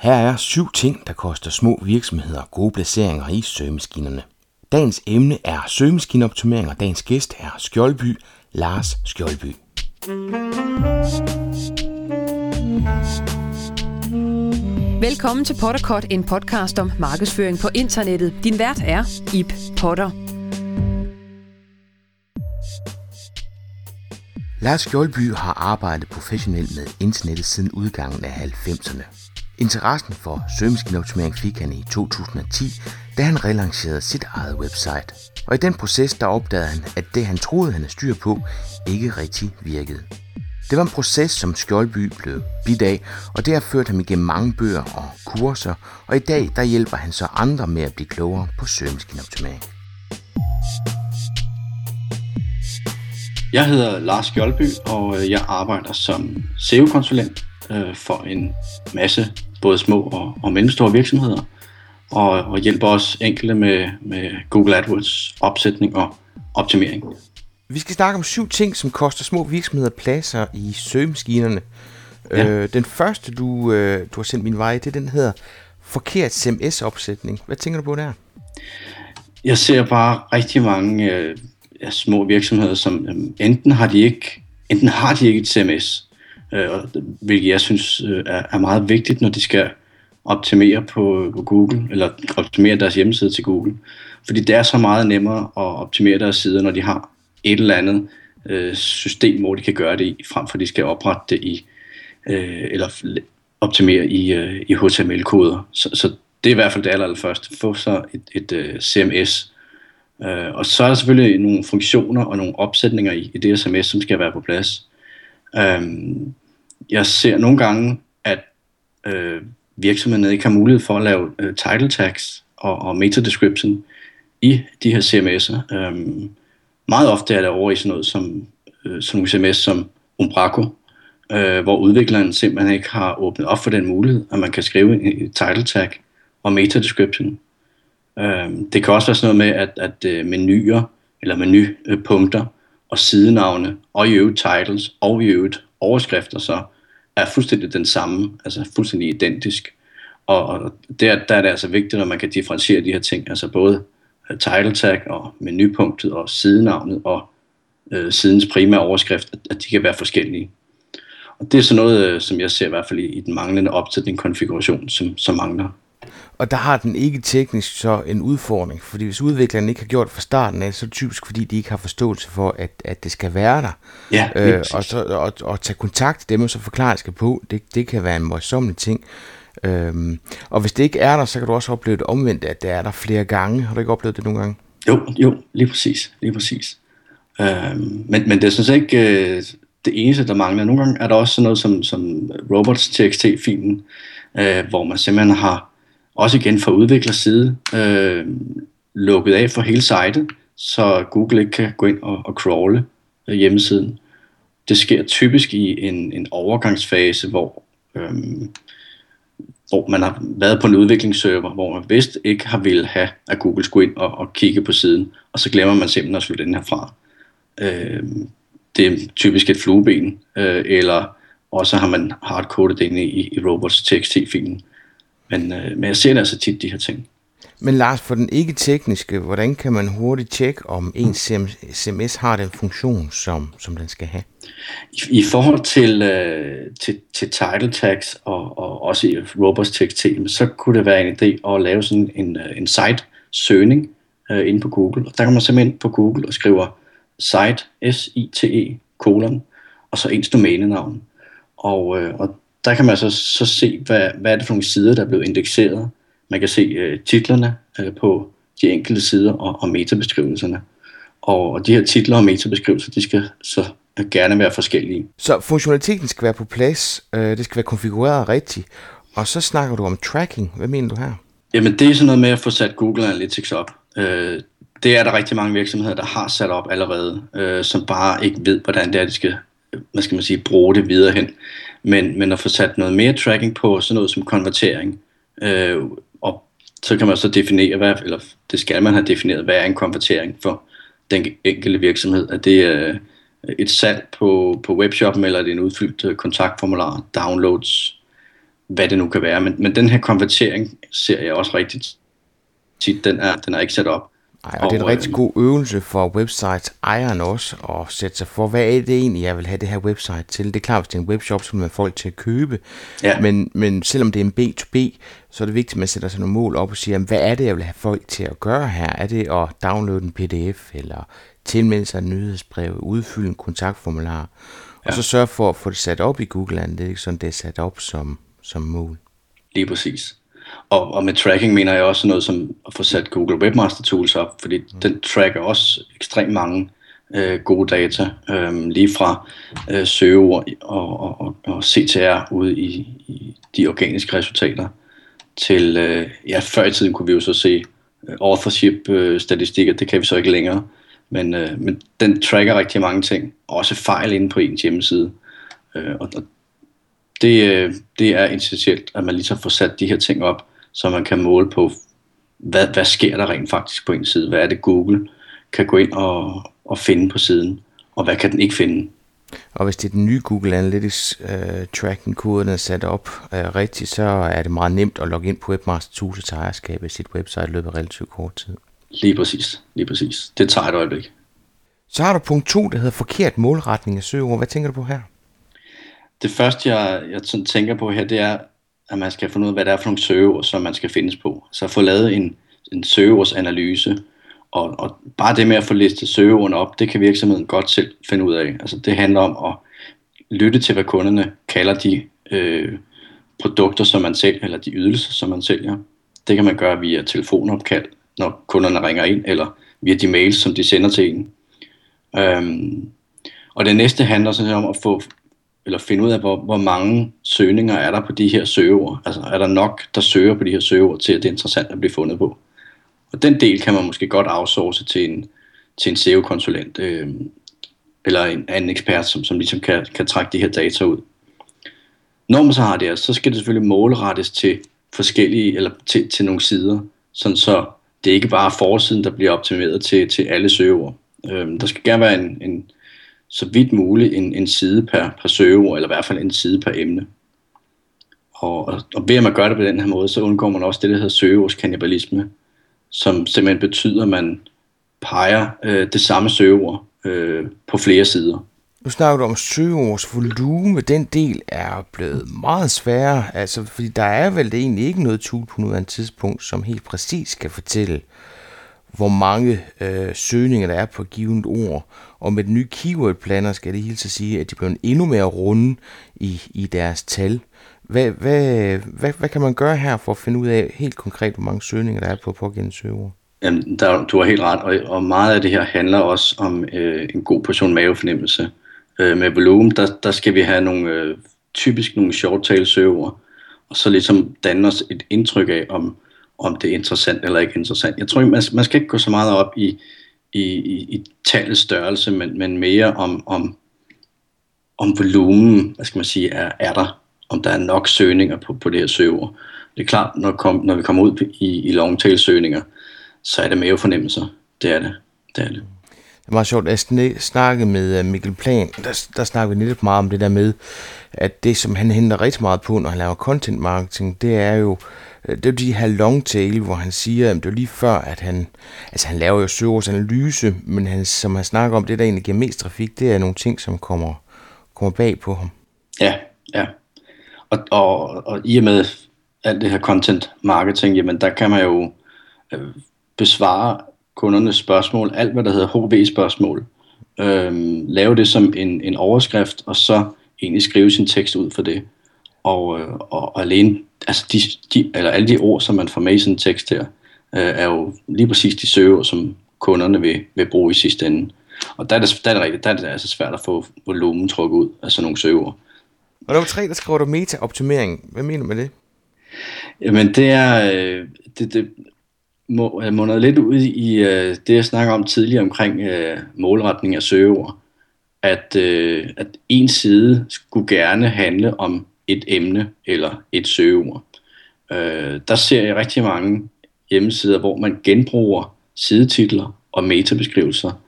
Her er 7 ting, der koster små virksomheder gode placeringer i søgemaskinerne. Dagens emne er søgemaskineoptimering, og dagens gæst er Skjoldby, Lars Skjoldby. Velkommen til Pottercut, en podcast om markedsføring på internettet. Din vært er Ip Potter. Lars Skjoldby har arbejdet professionelt med internettet siden udgangen af 90'erne. Interessen for søgemaskineoptimering fik han i 2010, da han relancerede sit eget website. Og i den proces, der opdagede han, at det han troede, han havde styr på, ikke rigtig virkede. Det var en proces, som Skjoldby blev bidt af, og det har ført ham igennem mange bøger og kurser, og i dag der hjælper han så andre med at blive klogere på søgemaskineoptimering. Jeg hedder Lars Skjoldby, og jeg arbejder som SEO-konsulent for en masse både små og mellemstore virksomheder, og hjælper også enkelte med Google AdWords opsætning og optimering. Vi skal snakke om 7 ting, som koster små virksomheder pladser i søgemaskinerne. Ja. Den første, du har sendt min vej, den hedder forkert CMS-opsætning. Hvad tænker du på der? Jeg ser bare rigtig mange små virksomheder, som enten har de ikke et CMS, hvilket jeg synes er meget vigtigt, når de skal optimere på Google, eller optimere deres hjemmeside til Google. Fordi det er så meget nemmere at optimere deres sider, når de har et eller andet system, hvor de kan gøre det i, frem for de skal oprette det i, eller optimere i HTML-koder. Så det er i hvert fald det allerførste. Få så et CMS. Og så er der selvfølgelig nogle funktioner og nogle opsætninger i det CMS, som skal være på plads. Jeg ser nogle gange, at virksomhederne ikke har mulighed for at lave title tags og meta description i de her CMS'er. Meget ofte er der over i sådan noget som CMS som Umbraco, hvor udvikleren simpelthen ikke har åbnet op for den mulighed, at man kan skrive en title tag og meta description. Det kan også være sådan noget med, at menuer eller menupunkter og sidenavne og i øvrigt titles og i øvrigt overskrifter så er fuldstændig den samme, altså fuldstændig identisk. Og der er det altså vigtigt, at man kan differentiere de her ting, altså både title tag og menupunktet og sidenavnet og sidens primære overskrift, at de kan være forskellige. Og det er sådan noget, som jeg ser i hvert fald i den manglende opsætning konfiguration, som mangler. Og der har den ikke teknisk så en udfordring, fordi hvis udviklerne ikke har gjort det fra starten af, så er det typisk fordi de ikke har forståelse for, at det skal være der. Ja, og tage kontakt til dem og så forklare, det skal på, det kan være en morsommelig ting. Og hvis det ikke er der, så kan du også opleve det omvendt, at det er der flere gange. Har du ikke oplevet det nogle gange? Jo, lige præcis. Men det er sådan set ikke det eneste, der mangler. Nogle gange er der også sådan noget som robots.txt-filen, hvor man simpelthen har, også igen fra udviklerside, lukket af for hele sitet, så Google ikke kan gå ind og crawle hjemmesiden. Det sker typisk i en overgangsfase, hvor man har været på en udviklingsserver, hvor man vist ikke har ville have, at Google skulle ind og kigge på siden, og så glemmer man simpelthen at slutte den her fra. Det er typisk et flueben, eller også har man hardcodet det inde i robots.txt-filen. Men jeg ser altså tit de her ting. Men Lars, for den ikke-tekniske, hvordan kan man hurtigt tjekke, om ens CMS har den funktion, som den skal have? I forhold til title tags og også i robots.txt, så kunne det være en idé at lave sådan en site-søgning inde på Google. Og der kan man simpelthen ind på Google og skriver site, S-I-T-E, kolon, og så ens domænenavn. Og der kan man så se, hvad er det for nogle sider, der er blevet indekseret. Man kan se titlerne på de enkelte sider og metabeskrivelserne. Og de her titler og metabeskrivelser, de skal så gerne være forskellige. Så funktionaliteten skal være på plads, det skal være konfigureret rigtigt. Og så snakker du om tracking. Hvad mener du her? Jamen det er sådan noget med at få sat Google Analytics op. Det er der rigtig mange virksomheder, der har sat op allerede, som bare ikke ved, hvordan det er, de skal bruge det videre hen. Men at få sat noget mere tracking på, sådan noget som konvertering. Og så kan man så definere, eller det skal man have defineret, hvad er en konvertering for den enkelte virksomhed. Er det et salg på webshoppen, eller er det en udfyldt kontaktformular, downloads? hvad det nu kan være. Men den her konvertering ser jeg også rigtigt tit, den er ikke sat op. Ej, og det er en rigtig god øvelse for website-ejeren også at sætte sig for, hvad er det egentlig, jeg vil have det her website til. Det er klart, hvis det er en webshop, så vil man folk til at købe, ja. men selvom det er en B2B, så er det vigtigt, at man sætter sig nogle mål op og siger, hvad er det, jeg vil have folk til at gøre her? Er det at downloade en pdf, eller tilmelde sig en nyhedsbrev, udfylde en kontaktformular, og så sørge for at få det sat op i Google Analytics, sådan det er sat op som mål. Lige præcis. Og med tracking mener jeg også noget som at få sat Google Webmaster Tools op, fordi den tracker også ekstremt mange gode data, lige fra søgeord og CTR ude i de organiske resultater til, før i tiden kunne vi jo så se authorship-statistikker, det kan vi så ikke længere, men den tracker rigtig mange ting, også fejl inde på ens hjemmeside, og det er essentielt, at man ligesom får sat de her ting op, så man kan måle på, hvad sker der rent faktisk på en side. Hvad er det Google kan gå ind og finde på siden, og hvad kan den ikke finde? Og hvis det er den nye Google Analytics tracking-kode, den er sat op rigtigt, så er det meget nemt at logge ind på Webmaster Tools til ejerskab i sit website i løbet af relativt kort tid. Lige præcis. Det tager et øjeblik. Så har du punkt 2, der hedder forkert målretning af søgeord. Hvad tænker du på her? Det første, jeg tænker på her, det er, at man skal finde ud af, hvad det er for nogle søgeord, som man skal findes på. Så få lavet en søgeordsanalyse, og bare det med at få listet søgeordene op, det kan virksomheden godt selv finde ud af. Altså, det handler om at lytte til, hvad kunderne kalder de produkter, som man sælger, eller de ydelser, som man sælger. Det kan man gøre via telefonopkald, når kunderne ringer ind, eller via de mails, som de sender til en. Og det næste handler sådan om at finde ud af, hvor mange søgninger er der på de her søgeord. Altså, er der nok, der søger på de her søgeord, til at det er interessant at blive fundet på. Og den del kan man måske godt outsource til en SEO-konsulent, eller en anden ekspert, som ligesom kan trække de her data ud. Når man så har det her, så skal det selvfølgelig målrettes til forskellige, eller til nogle sider, sådan så det ikke bare er forsiden, der bliver optimeret til alle søgeord. Der skal gerne være en så vidt muligt en side per søgeord, eller i hvert fald en side per emne. Og ved at man gør det på den her måde, så undgår man også det, der hedder søgeordskannibalisme, som simpelthen betyder, at man peger det samme søgeord på flere sider. Nu snakker du om søgeordsvolume. Den del er blevet meget sværere, altså, fordi der er vel egentlig ikke noget tool på nuværende tidspunkt, som helt præcis kan fortælle, hvor mange søgninger der er på et givent ord. Og med den nye keyword-planner skal det hilse at sige, at de bliver endnu mere runde i deres tal. Hvad kan man gøre her for at finde ud af helt konkret, hvor mange søgninger der er på pågældende søgeord? Jamen, du har helt ret, og meget af det her handler også om en god portion mavefornemmelse. Med volumen, der skal vi have nogle short-tail-søgeord, og så ligesom danne os et indtryk af, om det er interessant eller ikke interessant. Jeg tror, man skal ikke gå så meget op i tallets størrelse, men mere om volumen, hvad skal man sige, er der, om der er nok søgninger på det her søgeord. Det er klart, når vi kommer ud i longtail søgninger, så er det mavefornemmelser. Det er det. Det er meget sjovt. Jeg snakkede med Mikkel Plan, der snakkede vi lidt meget om det der med, at det, som han henter rigtig meget på, når han laver content marketing, det er jo de her long tail, hvor han siger, at det er lige før, at han laver jo søgeordsanalyse, men som han snakker om, det der egentlig giver mest trafik, det er nogle ting, som kommer bag på ham. Ja. Og i og med alt det her content marketing, jamen der kan man jo besvare kundernes spørgsmål, alt hvad der hedder HV-spørgsmål, lave det som en overskrift, og så egentlig skrive sin tekst ud for det. Og alene, altså eller alle de ord, som man får med i sådan en tekst her, er jo lige præcis de søgeord, som kunderne vil bruge i sidste ende. Og der er det altså svært at få volumen trukket ud af sådan nogle søgeord. Og nummer 3, der skriver du meta-optimering. Hvad mener du med det? Jamen det er, det munder lidt ud i det, jeg snakker om tidligere omkring målretning af søgeord. At en side skulle gerne handle om et emne eller et søgeord. Der ser jeg rigtig mange hjemmesider, hvor man genbruger sidetitler og metabeskrivelser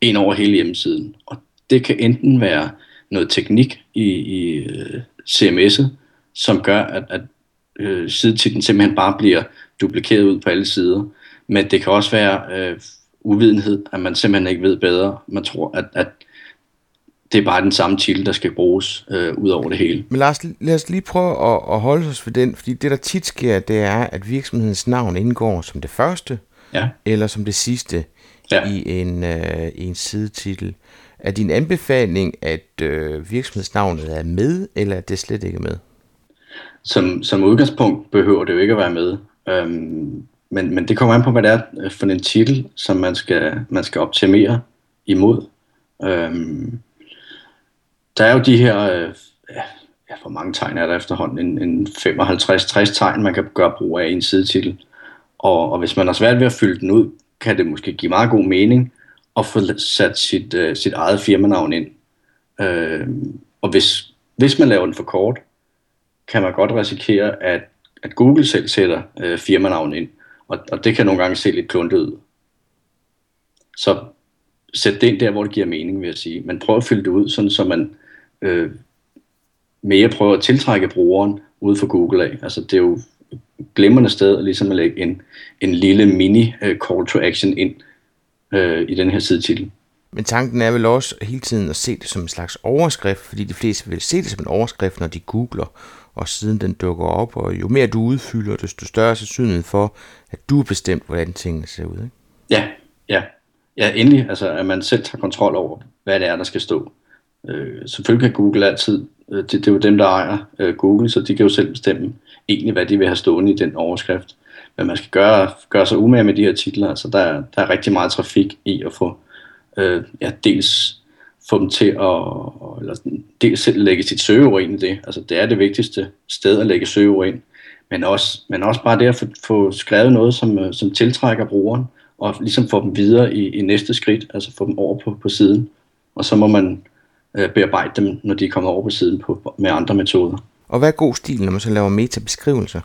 ind over hele hjemmesiden. Og det kan enten være noget teknik i CMS'et, som gør, at sidetiklen simpelthen bare bliver duplikeret ud på alle sider. Men det kan også være uvidenhed, at man simpelthen ikke ved bedre. Man tror, at det er bare den samme titel, der skal bruges ud over det hele. Men Lars, lad os lige prøve at holde os ved den, fordi det, der tit sker, det er, at virksomhedens navn indgår som det første, ja, eller som det sidste, ja, i en sidetitel. Er din anbefaling, at virksomhedsnavnet er med, eller er det slet ikke med? Som udgangspunkt behøver det jo ikke at være med. Men det kommer an på, hvad det er for en titel, som man skal optimere imod. Der er jo de her, hvor mange tegn er der efterhånden, en 55-60 tegn, man kan gøre brug af i en sidetitel. Og hvis man har svært ved at fylde den ud, kan det måske give meget god mening at få sat sit eget firmanavn ind. Og hvis man laver den for kort, kan man godt risikere, at Google selv sætter firmanavn ind. Og det kan nogle gange se lidt kluntet ud. Så sæt det ind der, hvor det giver mening, vil jeg sige. Man prøver at fylde det ud, sådan, så man mere prøver at tiltrække brugeren ude for Google af. Altså, det er jo et glimrende sted ligesom at lægge en lille mini call to action ind i den her sidetitel. Men tanken er vel også hele tiden at se det som en slags overskrift, fordi de fleste vil se det som en overskrift, når de googler, og siden den dukker op, og jo mere du udfylder, desto større er sandsynligheden for, at du er bestemt, hvordan tingene ser ud, ikke? Ja, endelig, altså at man selv tager kontrol over, hvad det er, der skal stå. Selvfølgelig kan Google altid, det er jo dem, der ejer Google, så de kan jo selv bestemme egentlig, hvad de vil have stående i den overskrift. Men man skal gøre sig umage med de her titler, altså der er rigtig meget trafik i at få dels få dem til at, eller dels selv lægge sit søgeord ind i det. Altså det er det vigtigste sted at lægge søgeord ind, men også bare det at få skrevet noget, som tiltrækker brugeren, og ligesom få dem videre i næste skridt, altså få dem over på siden, og så må man bearbejde dem, når de kommer over på siden med andre metoder. Og hvad er god stil, når man så laver metabeskrivelser?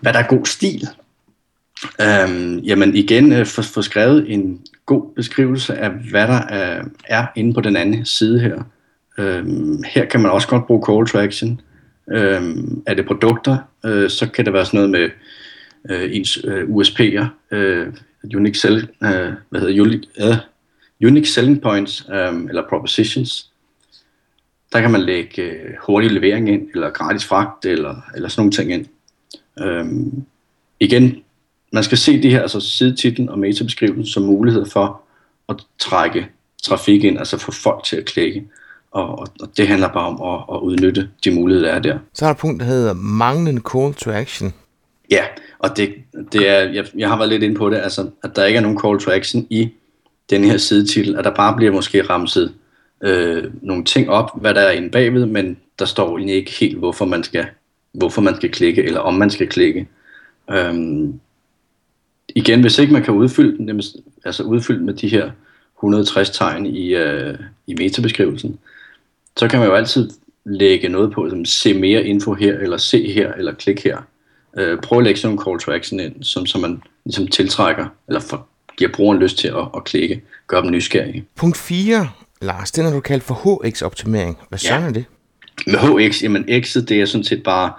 Hvad der er god stil? Jamen igen, få skrevet en god beskrivelse af, hvad der er inde på den anden side her. Her kan man også godt bruge call to action. Er det produkter, så kan det være sådan noget med ens USP'er, unique selling points, eller propositions. Der kan man lægge hurtig levering ind, eller gratis fragt, eller sådan nogle ting ind. Igen, man skal se det her, altså sidetitlen og metabeskrivelsen, som mulighed for at trække trafik ind, altså få folk til at klikke. Og det handler bare om at udnytte de muligheder, der er der. Så er der et punkt, der hedder manglende call to action. Ja, og det er, jeg har været lidt inde på det, altså at der ikke er nogen call to action i den her sidetitel, at der bare bliver måske ramset nogle ting op, hvad der er inde bagved, men der står egentlig ikke helt, hvorfor man skal klikke, eller om man skal klikke. Igen, hvis ikke man kan udfylde den, altså udfylde med de her 160 tegn i metabeskrivelsen, så kan man jo altid lægge noget på, som se mere info her, eller se her, eller klik her. Prøv at lægge sådan nogle call to action ind, som man ligesom tiltrækker, eller giver brugeren lyst til at klikke, gør dem nysgerrige. Punkt 4, Lars, den har du kaldt for HX-optimering. Hvad sådan er det? Med HX, jamen X'et, det er sådan set bare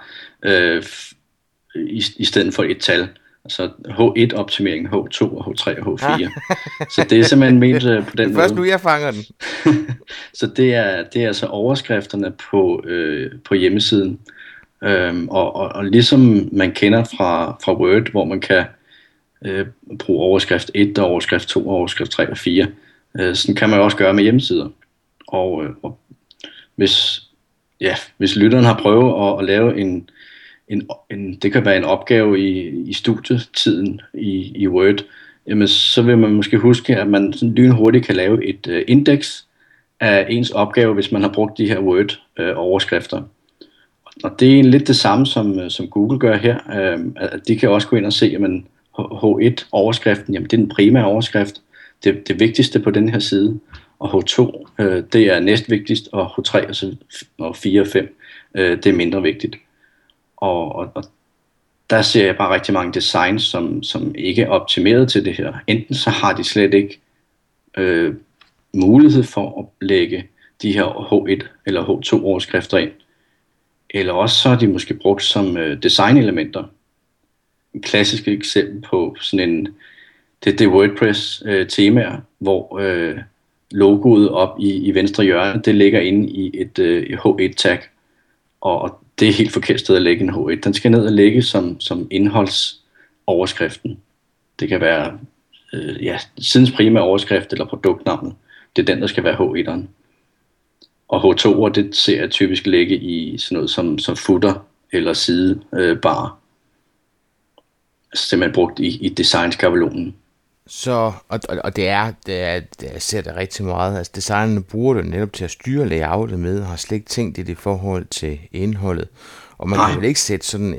i stedet for et tal. Altså H1-optimering, H2 og H3 og H4. Ah. Så det er simpelthen ment på den måde. Først nu, jeg fanger den. Så det er altså overskrifterne på hjemmesiden. Og ligesom man kender fra Word, hvor man kan bruge overskrift 1, overskrift 2, overskrift 3 og 4, sådan kan man også gøre med hjemmesider. Og hvis lytteren har prøvet at lave en det kan være en opgave i studietiden i Word, jamen så vil man måske huske, at man sådan lynhurtigt kan lave et indeks af ens opgave, hvis man har brugt de her Word-overskrifter. Og det er lidt det samme, som Google gør her. De kan også gå ind og se, at H1-overskriften, jamen det er den primære overskrift, det vigtigste på den her side, og H2, det er næstvigtigst, og H3 og 4 og 5, det er mindre vigtigt. Og der ser jeg bare rigtig mange designs, som ikke er optimeret til det her. Enten så har de slet ikke mulighed for at lægge de her H1 eller H2 overskrifter ind, Eller også så er de måske brugt som designelementer. Et klassisk eksempel på sådan en, det WordPress-temaer, hvor logoet op i venstre hjørne, det ligger inde i et H1-tag. Og det er helt forkert sted at lægge en H1. Den skal ned og ligge som indholdsoverskriften. Det kan være sidens primære overskrift eller produktnavnet. Det er den, der skal være H1'eren. Og H2'er, det ser jeg typisk ligge i sådan noget som footer eller sidebar. Simpelthen brugt i designskabelonen. Så, og det ser det rigtig meget. Altså designerne bruger det netop til at styre layoutet med, og har slet ikke tænkt i det forhold til indholdet. Og man kan vel ikke sætte sådan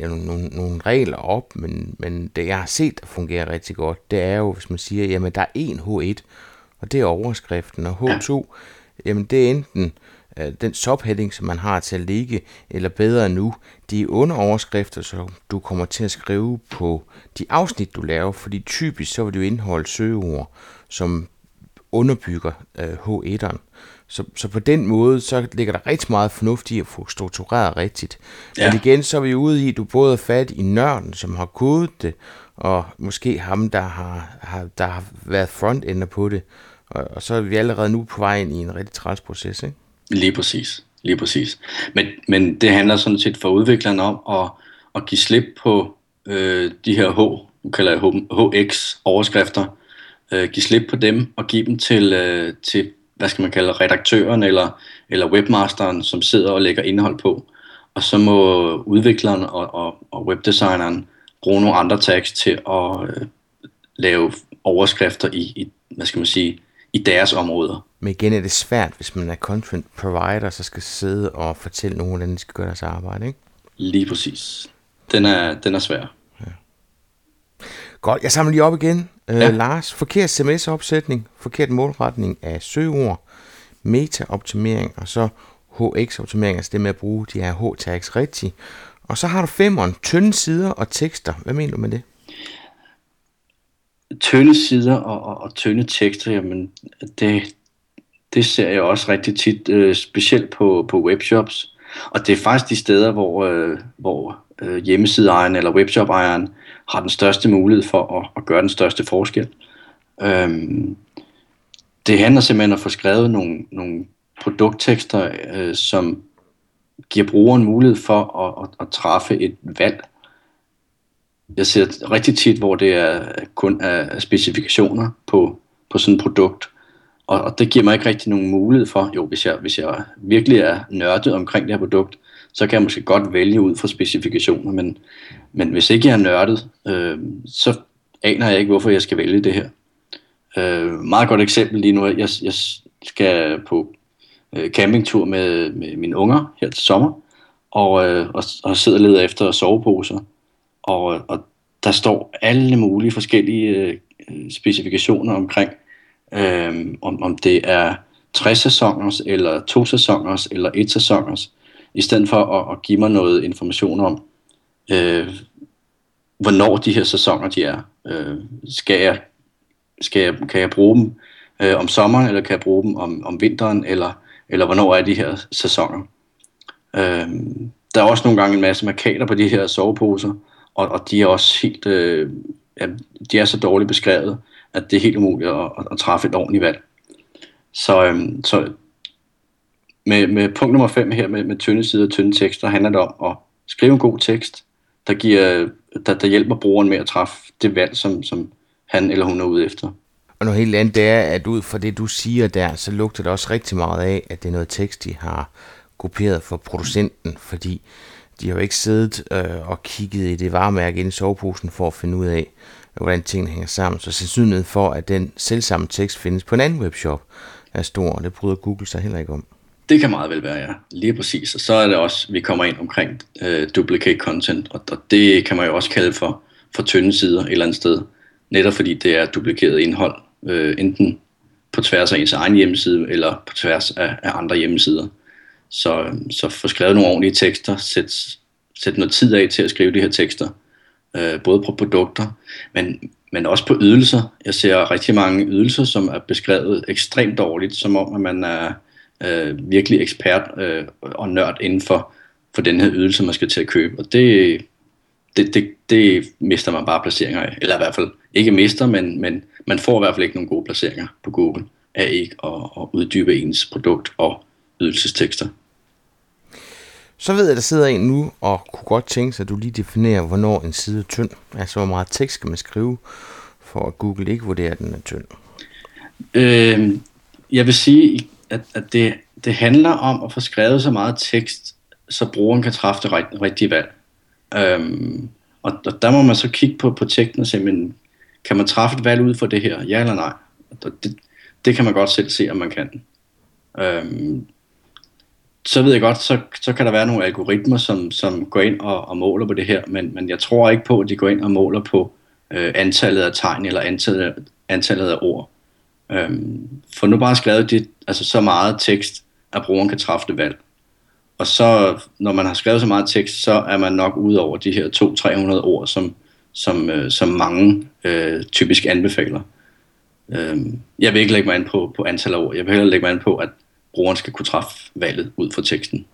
nogle regler op, men det jeg har set, der fungerer rigtig godt, det er jo, hvis man siger, jamen der er en H1, og det er overskriften, og H2, jamen det er enten den subheading, som man har til at ligge, eller bedre nu, de underoverskrifter, som du kommer til at skrive på de afsnit, du laver, fordi typisk så vil det jo indeholde søgeord, som underbygger H1'eren. Så på den måde, så ligger der rigtig meget fornuft i at få struktureret rigtigt. Men igen, så er vi ude i, at du både er fat i nørden, som har kodet det, og måske ham, der har været frontender på det. Og så er vi allerede nu på vej ind i en rigtig træls proces, ikke? Lige præcis. Men det handler sådan set for udviklerne om at give slip på de her nu kalder jeg HX-overskrifter, give slip på dem og give dem til hvad skal man kalde, redaktøren eller webmasteren, som sidder og lægger indhold på. Og så må udvikleren og webdesigneren bruge nogle andre tags til at lave overskrifter i hvad skal man sige, i deres områder. Men igen er det svært, hvis man er content provider, så skal sidde og fortælle nogen, hvordan de skal gøre deres arbejde, ikke? Lige præcis. Den er svær. Ja. Godt, jeg samler lige op igen. Lars, forkert sms-opsætning, forkert målretning af søgeord, meta-optimering, og så HX-optimering, altså det med at bruge de her H-tags rigtigt. Og så har du 5'eren, tynde sider og tekster. Hvad mener du med det? Tynde sider og tynde tekster, jamen det ser jeg også rigtig tit, specielt på webshops. Og det er faktisk de steder, hvor hjemmesideejeren eller webshop-ejeren har den største mulighed for at gøre den største forskel. Det handler simpelthen om at få skrevet nogle produkttekster, som giver brugeren mulighed for at træffe et valg. Jeg ser rigtig tit, hvor det kun er specifikationer på sådan et produkt. Og det giver mig ikke rigtig nogen mulighed for, hvis jeg virkelig er nørdet omkring det her produkt, så kan jeg måske godt vælge ud fra specifikationer, men hvis ikke jeg er nørdet, så aner jeg ikke, hvorfor jeg skal vælge det her. Meget godt eksempel lige nu, jeg skal på campingtur med mine unger her til sommer, og sidder og leder efter soveposer, og der står alle mulige forskellige specifikationer omkring, om det er 3 sæsoners, eller 2 sæsoners, eller 1 sæsoners, i stedet for at give mig noget information om, hvornår de her sæsoner de er. Kan jeg bruge dem om sommeren, eller kan jeg bruge dem om vinteren, eller hvornår er de her sæsoner. Der er også nogle gange en masse markader på de her soveposer, og de er også helt, de er så dårligt beskrevet, at det er helt umuligt at træffe et ordentligt valg. Så med punkt nummer 5 her, med tynde sider og tynde tekster, handler det om at skrive en god tekst, der hjælper brugeren med at træffe det valg, som han eller hun er ude efter. Og noget helt andet er, at ud fra det, du siger der, så lugter det også rigtig meget af, at det er noget tekst, de har kopieret for producenten, fordi de har jo ikke siddet og kigget i det varemærke inde i soveposen for at finde ud af, hvordan tingene hænger sammen. Så sandsynligheden for, at den selvsamme tekst findes på en anden webshop, er stor, og det bryder Google sig heller ikke om. Det kan meget vel være, ja. Lige præcis. Og så er det også, vi kommer ind omkring duplicate content, og det kan man jo også kalde for tynde sider et eller andet sted. Netop fordi det er duplikeret indhold, enten på tværs af ens egen hjemmeside, eller på tværs af andre hjemmesider. Så få skrevet nogle ordentlige tekster, sæt noget tid af til at skrive de her tekster, både på produkter, men også på ydelser. Jeg ser rigtig mange ydelser, som er beskrevet ekstremt dårligt, som om at man er virkelig ekspert og nørd inden for, for den her ydelse, man skal til at købe. Og det mister man bare placeringer af. Eller i hvert fald ikke mister, men man får i hvert fald ikke nogen gode placeringer på Google af ikke at uddybe ens produkt og ydelsestekster. Så ved jeg, der sidder en nu og kunne godt tænke sig, at du lige definerer, hvornår en side er tynd. Altså, hvor meget tekst skal man skrive, for at Google ikke vurderer, at den er tynd? Jeg vil sige, at det handler om at få skrevet så meget tekst, så brugeren kan træffe det rigtige valg. Og der må man så kigge på teksten og se, men kan man træffe et valg ud for det her? Ja eller nej? Det kan man godt selv se, om man kan. Så ved jeg godt, så kan der være nogle algoritmer, som går ind og måler på det her, men jeg tror ikke på, at de går ind og måler på antallet af tegn eller antallet af ord. For nu bare skrevet det, altså så meget tekst, at brugeren kan træffe det valg. Og så, når man har skrevet så meget tekst, så er man nok ude over de her 200-300 ord, som mange typisk anbefaler. Jeg vil ikke lægge mig an på antal af ord. Jeg vil hellere lægge mig an på, at brugeren skal kunne træffe valget ud fra teksten.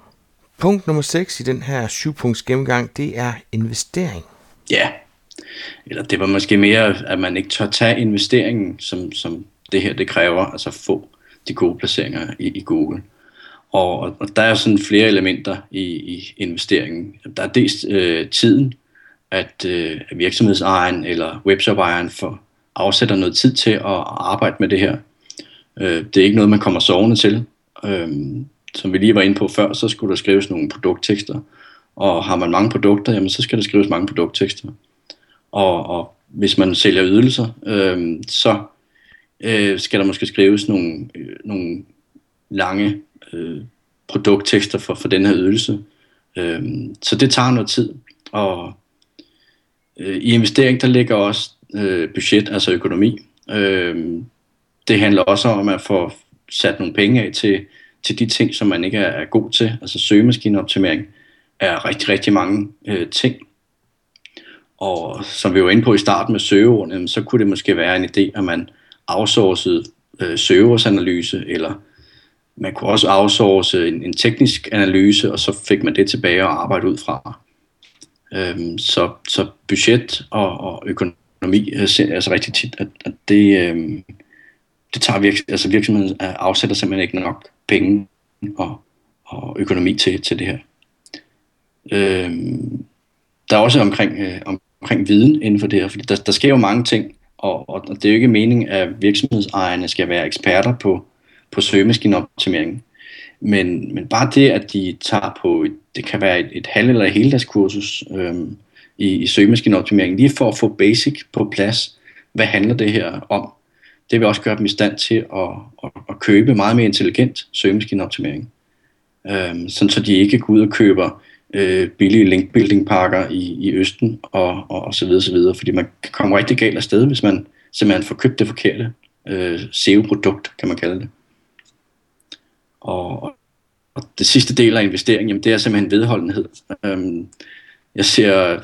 Punkt nummer 6 i den her 7-punkts gennemgang, det er investering. Ja, eller det var måske mere, at man ikke tør tage investeringen, som det her det kræver, altså få de gode placeringer i Google. Og der er sådan flere elementer i investeringen. Der er dels tiden, at virksomhedsejeren eller webshop-ejeren afsætter noget tid til at arbejde med det her. Det er ikke noget, man kommer sovende til. Som vi lige var inde på før, så skulle der skrives nogle produkttekster. Og har man mange produkter, jamen, så skal der skrives mange produkttekster. Og hvis man sælger ydelser, så skal der måske skrives nogle lange produkttekster for den her ydelse. Så det tager noget tid. Og i investering, der ligger også budget, altså økonomi. Det handler også om at få sat nogle penge af til de ting, som man ikke er god til. Altså søgemaskineoptimering er rigtig, rigtig mange ting. Og som vi var inde på i starten med søgeordene, så kunne det måske være en idé, at man outsourcede søgeordsanalyse, eller man kunne også outsource en teknisk analyse, og så fik man det tilbage og arbejde ud fra. Så budget og økonomi er altså rigtig tit, at det tager virksomheden afsætter simpelthen ikke nok penge og økonomi til det her. Der er også omkring viden inden for det her, fordi der sker jo mange ting, og det er jo ikke meningen, at virksomhedsejerne skal være eksperter på søgemaskineoptimering. Men bare det, at de tager på, det kan være et halv- eller et heldagskursus i søgemaskineoptimering, lige for at få basic på plads, hvad handler det her om? Det vil også gøre dem i stand til at købe meget mere intelligent søgemaskineoptimering. Sådan så de ikke går ud og køber billige linkbuilding-pakker i Østen og så videre, så videre. Fordi man kan komme rigtig galt af sted, hvis man simpelthen får købt det forkerte SEO-produkt, kan man kalde det. Og det sidste del af investeringen, jamen, det er simpelthen vedholdenhed. Jeg ser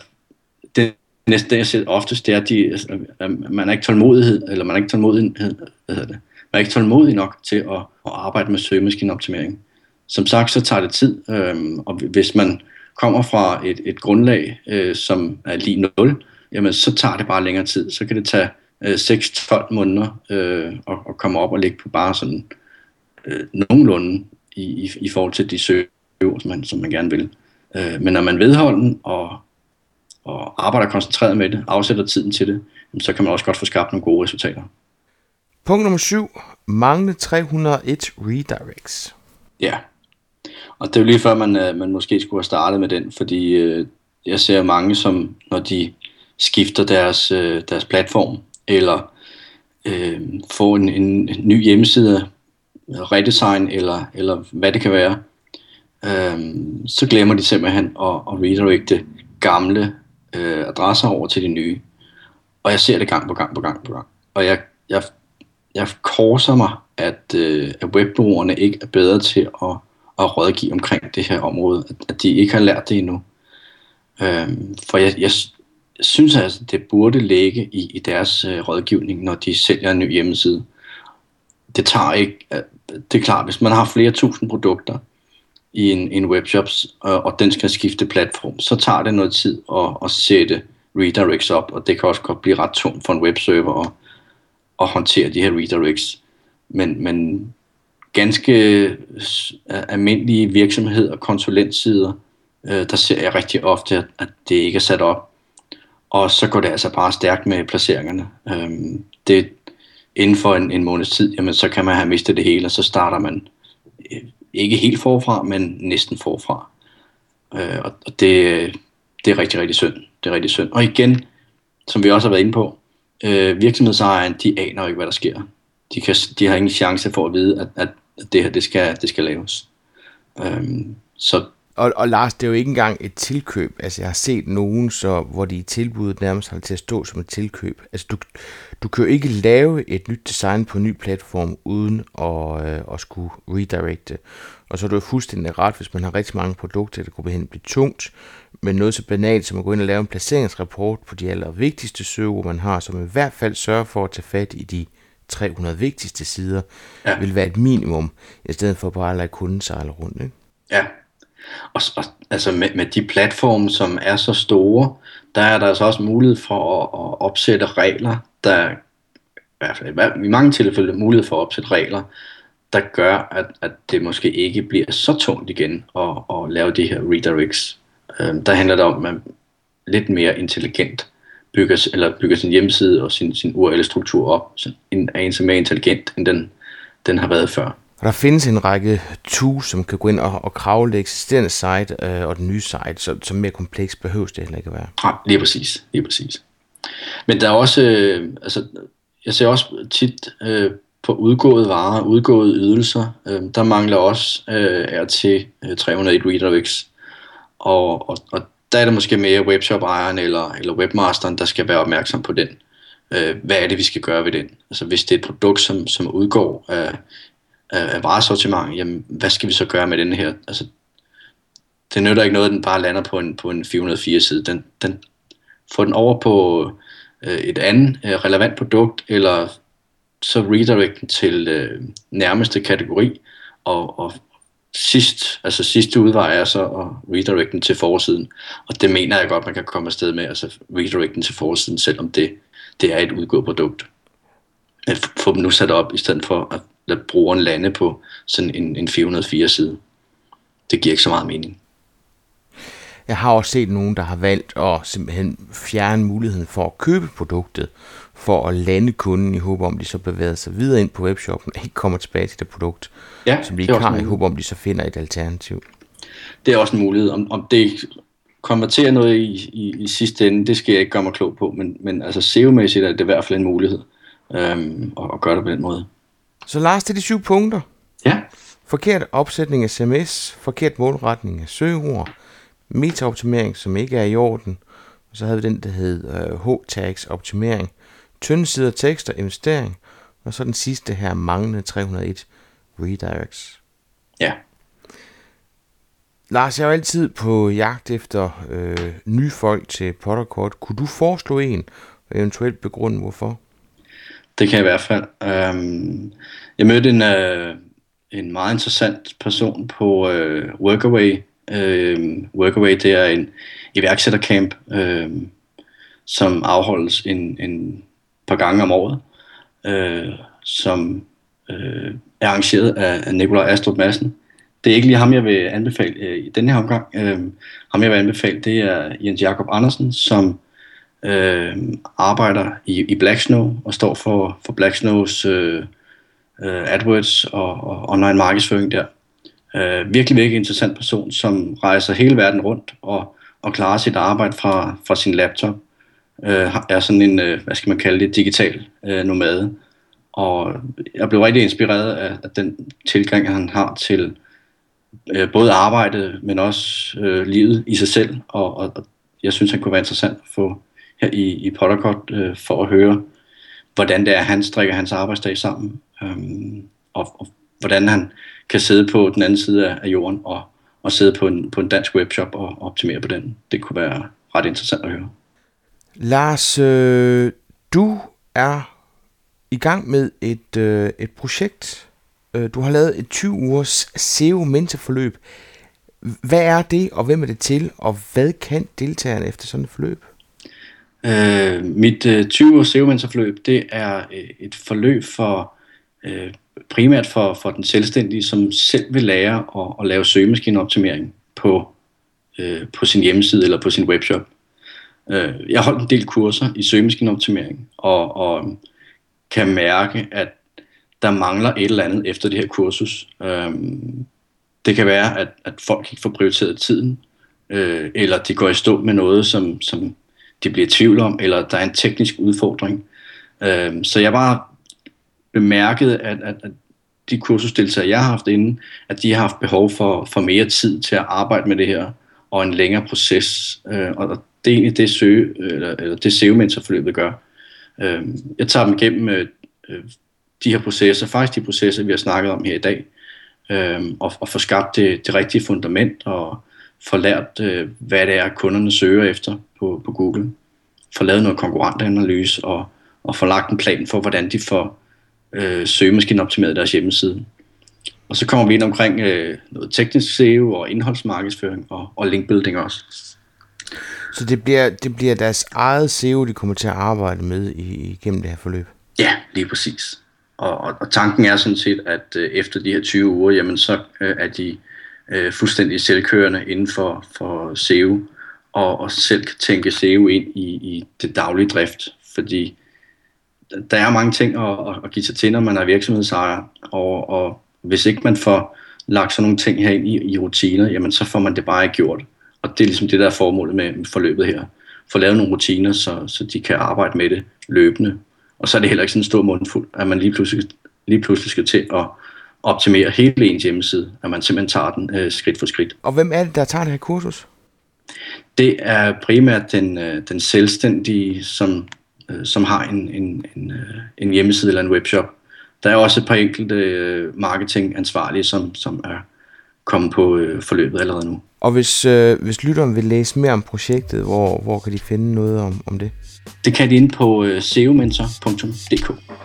oftest, det er, at man er ikke tålmodig nok til at arbejde med søgemaskineoptimering. Som sagt, så tager det tid, og hvis man kommer fra et grundlag, som er lige 0, jamen, så tager det bare længere tid. Så kan det tage 6-12 måneder at komme op og ligge på bare sådan nogenlunde i forhold til de søgeord, som man gerne vil. Men når man vedholder den og arbejder koncentreret med det, afsætter tiden til det, så kan man også godt få skabt nogle gode resultater. Punkt nummer 7. Mangle 301 redirects. Ja, og det er jo lige før, man måske skulle have startet med den, fordi jeg ser mange, som når de skifter deres platform, eller får en ny hjemmeside, redesign, eller hvad det kan være, så glemmer de simpelthen at redirecte gamle adresser over til de nye. Og jeg ser det gang på gang. Og jeg korser mig, at webbrugerne ikke er bedre til at rådgive omkring det her område, at de ikke har lært det endnu. For jeg synes altså, det burde ligge i deres rådgivning, når de sælger en ny hjemmeside. Det tager ikke. Det er klart, hvis man har flere tusind produkter, i en webshops, og den skal skifte platform, så tager det noget tid at sætte redirects op, og det kan også godt blive ret tungt for en webserver at håndtere de her redirects. Men ganske almindelige virksomheder og konsulentsider, der ser jeg rigtig ofte, at det ikke er sat op. Og så går det altså bare stærkt med placeringerne. Det inden for en måneds tid, jamen, så kan man have mistet det hele, og så starter man ikke helt forfra, men næsten forfra. Og det er rigtig, rigtig synd. Det er rigtig synd. Og igen, som vi også har været inde på, virksomhedsejeren, de aner ikke, hvad der sker. De har ingen chance for at vide, at det her, det skal laves. Så og Lars, det er jo ikke engang et tilkøb. Altså, jeg har set nogen, hvor de i tilbuddet nærmest har til at stå som et tilkøb. Altså, du kan jo ikke lave et nyt design på en ny platform, uden at skulle redirecte. Og så er det jo fuldstændig ret, hvis man har rigtig mange produkter, der går hen og bliver tungt. Men noget så banalt som at gå ind og lave en placeringsrapport på de allervigtigste søger, man har, som i hvert fald sørger for at tage fat i de 300 vigtigste sider, vil være et minimum, i stedet for bare at lade kunden sejle rundt, ikke? Ja. Og altså med de platforme, som er så store, der er der altså også mulighed for at opsætte regler, der i mange tilfælde mulighed for at opsætte regler, der gør, at det måske ikke bliver så tungt igen at lave de her redirects. Der handler det om, at man lidt mere intelligent bygger sin hjemmeside og sin URL-struktur op, så en som er mere intelligent, end den har været før. Og der findes en række tools, som kan gå ind og kravle det eksisterende site og den nye site, så mere kompleks behøves det heller ikke at være. Ja, lige præcis. Men der er også, jeg ser også tit på udgåede varer, udgåede ydelser, der mangler også til 301 redirects, og der er det måske mere webshop-ejeren eller webmasteren, der skal være opmærksom på den. Hvad er det, vi skal gøre ved den? Altså hvis det er et produkt, som udgår af varesortiment, jamen hvad skal vi så gøre med den her? Altså, det nytter ikke noget, at den bare lander på en 404-side. Den får den over på et andet relevant produkt, eller så redirect den til nærmeste kategori, og sidste udvej er så at redirect den til forsiden. Og det mener jeg godt, man kan komme afsted med, altså redirect den til forsiden, selvom det er et udgået produkt. At få dem nu sat op, i stedet for at lade brugeren lande på sådan en 404-side. Det giver ikke så meget mening. Jeg har også set nogen, der har valgt at simpelthen fjerne muligheden for at købe produktet, for at lande kunden i håb om, de så bevæger sig videre ind på webshoppen, og ikke kommer tilbage til det produkt, som de ikke har, i håb om, de så finder et alternativ. Det er også en mulighed. Om det konverterer noget i sidste ende, det skal jeg ikke gøre mig klog på, men altså SEO-mæssigt er det i hvert fald en mulighed at gøre det på den måde. Så Lars, det er de 7 punkter. Ja. Forkert opsætning af CMS, forkert målretning af søgeord, metaoptimering, som ikke er i orden, og så havde vi den, der hed H-tags optimering, tynde sider tekster, investering, og så den sidste her, manglende 301 redirects. Ja. Lars, jeg er jo altid på jagt efter nye folk til Pottercut. Kunne du foreslå en, og eventuelt begrunde hvorfor? Det kan jeg i hvert fald. Jeg mødte en meget interessant person på Workaway. Workaway, det er en iværksættercamp, som afholdes en par gange om året, som er arrangeret af Nicolaj Astrup Massen. Det er ikke lige ham, jeg vil anbefale i denne her omgang. Ham, jeg vil anbefale, det er Jens Jacob Andersen, som arbejder i Black Snow og står for Black Snows AdWords og online markedsføring der. Virkelig interessant person, som rejser hele verden rundt og klarer sit arbejde fra sin laptop. Er sådan en, hvad skal man kalde det, digital nomade. Og jeg blev rigtig inspireret af den tilgang, han har til både arbejdet, men også livet i sig selv. Og jeg synes, han kunne være interessant at få her i Pottercut, for at høre, hvordan det er, han strikker hans arbejdsdag sammen, og hvordan han kan sidde på den anden side af jorden og sidde på en dansk webshop og optimere på den. Det kunne være ret interessant at høre. Lars, du er i gang med et projekt. Du har lavet et 20 ugers SEO-mentorforløb. Hvad er det, og hvem er det til, og hvad kan deltagerne efter sådan et forløb? Mit 20-års SEO-mentorforløb, det er et forløb for primært for den selvstændige, som selv vil lære at lave søgemaskineoptimering på sin hjemmeside eller på sin webshop. Jeg holdt en del kurser i søgemaskineoptimering, og kan mærke, at der mangler et eller andet efter det her kursus. Det kan være, at folk ikke får prioriteret tiden, eller de går i stå med noget, som de bliver i tvivl om, eller der er en teknisk udfordring. Så jeg bare bemærkede, at de kursusdeltagere, jeg har haft inden, at de har haft behov for mere tid til at arbejde med det her, og en længere proces. Og det er egentlig det SEO-mentorforløbet gør. Jeg tager dem igennem de her processer, faktisk de processer, vi har snakket om her i dag, og få skabt det rigtige fundament, og få lært, hvad det er, kunderne søger efter på Google. Få lavet noget konkurrenteanalyse, og få lagt en plan for, hvordan de får søgemaskineoptimeret deres hjemmeside. Og så kommer vi ind omkring noget teknisk SEO og indholdsmarkedsføring og linkbuilding også. Så det bliver deres eget SEO, de kommer til at arbejde med igennem det her forløb? Ja, lige præcis. Og tanken er sådan set, at efter de her 20 uger, jamen så er de fuldstændig selvkørende inden for SEO, og selv kan tænke SEO ind i det daglige drift, fordi der er mange ting at give sig til, når man er virksomhedsejer, og hvis ikke man får lagt sådan nogle ting her ind i rutiner, jamen så får man det bare ikke gjort. Og det er ligesom det, der er formålet med forløbet her. Få lavet nogle rutiner, så de kan arbejde med det løbende. Og så er det heller ikke sådan en stor mundfuld, at man lige pludselig skal til at optimere hele ens hjemmeside, at man simpelthen tager den skridt for skridt. Og hvem er det, der tager det her kursus? Det er primært den selvstændige, som har en hjemmeside eller en webshop. Der er også et par enkelte marketingansvarlige, som er kommet på forløbet allerede nu. Og hvis lytteren vil læse mere om projektet, hvor kan de finde noget om det? Det kan de inde på seomentor.dk.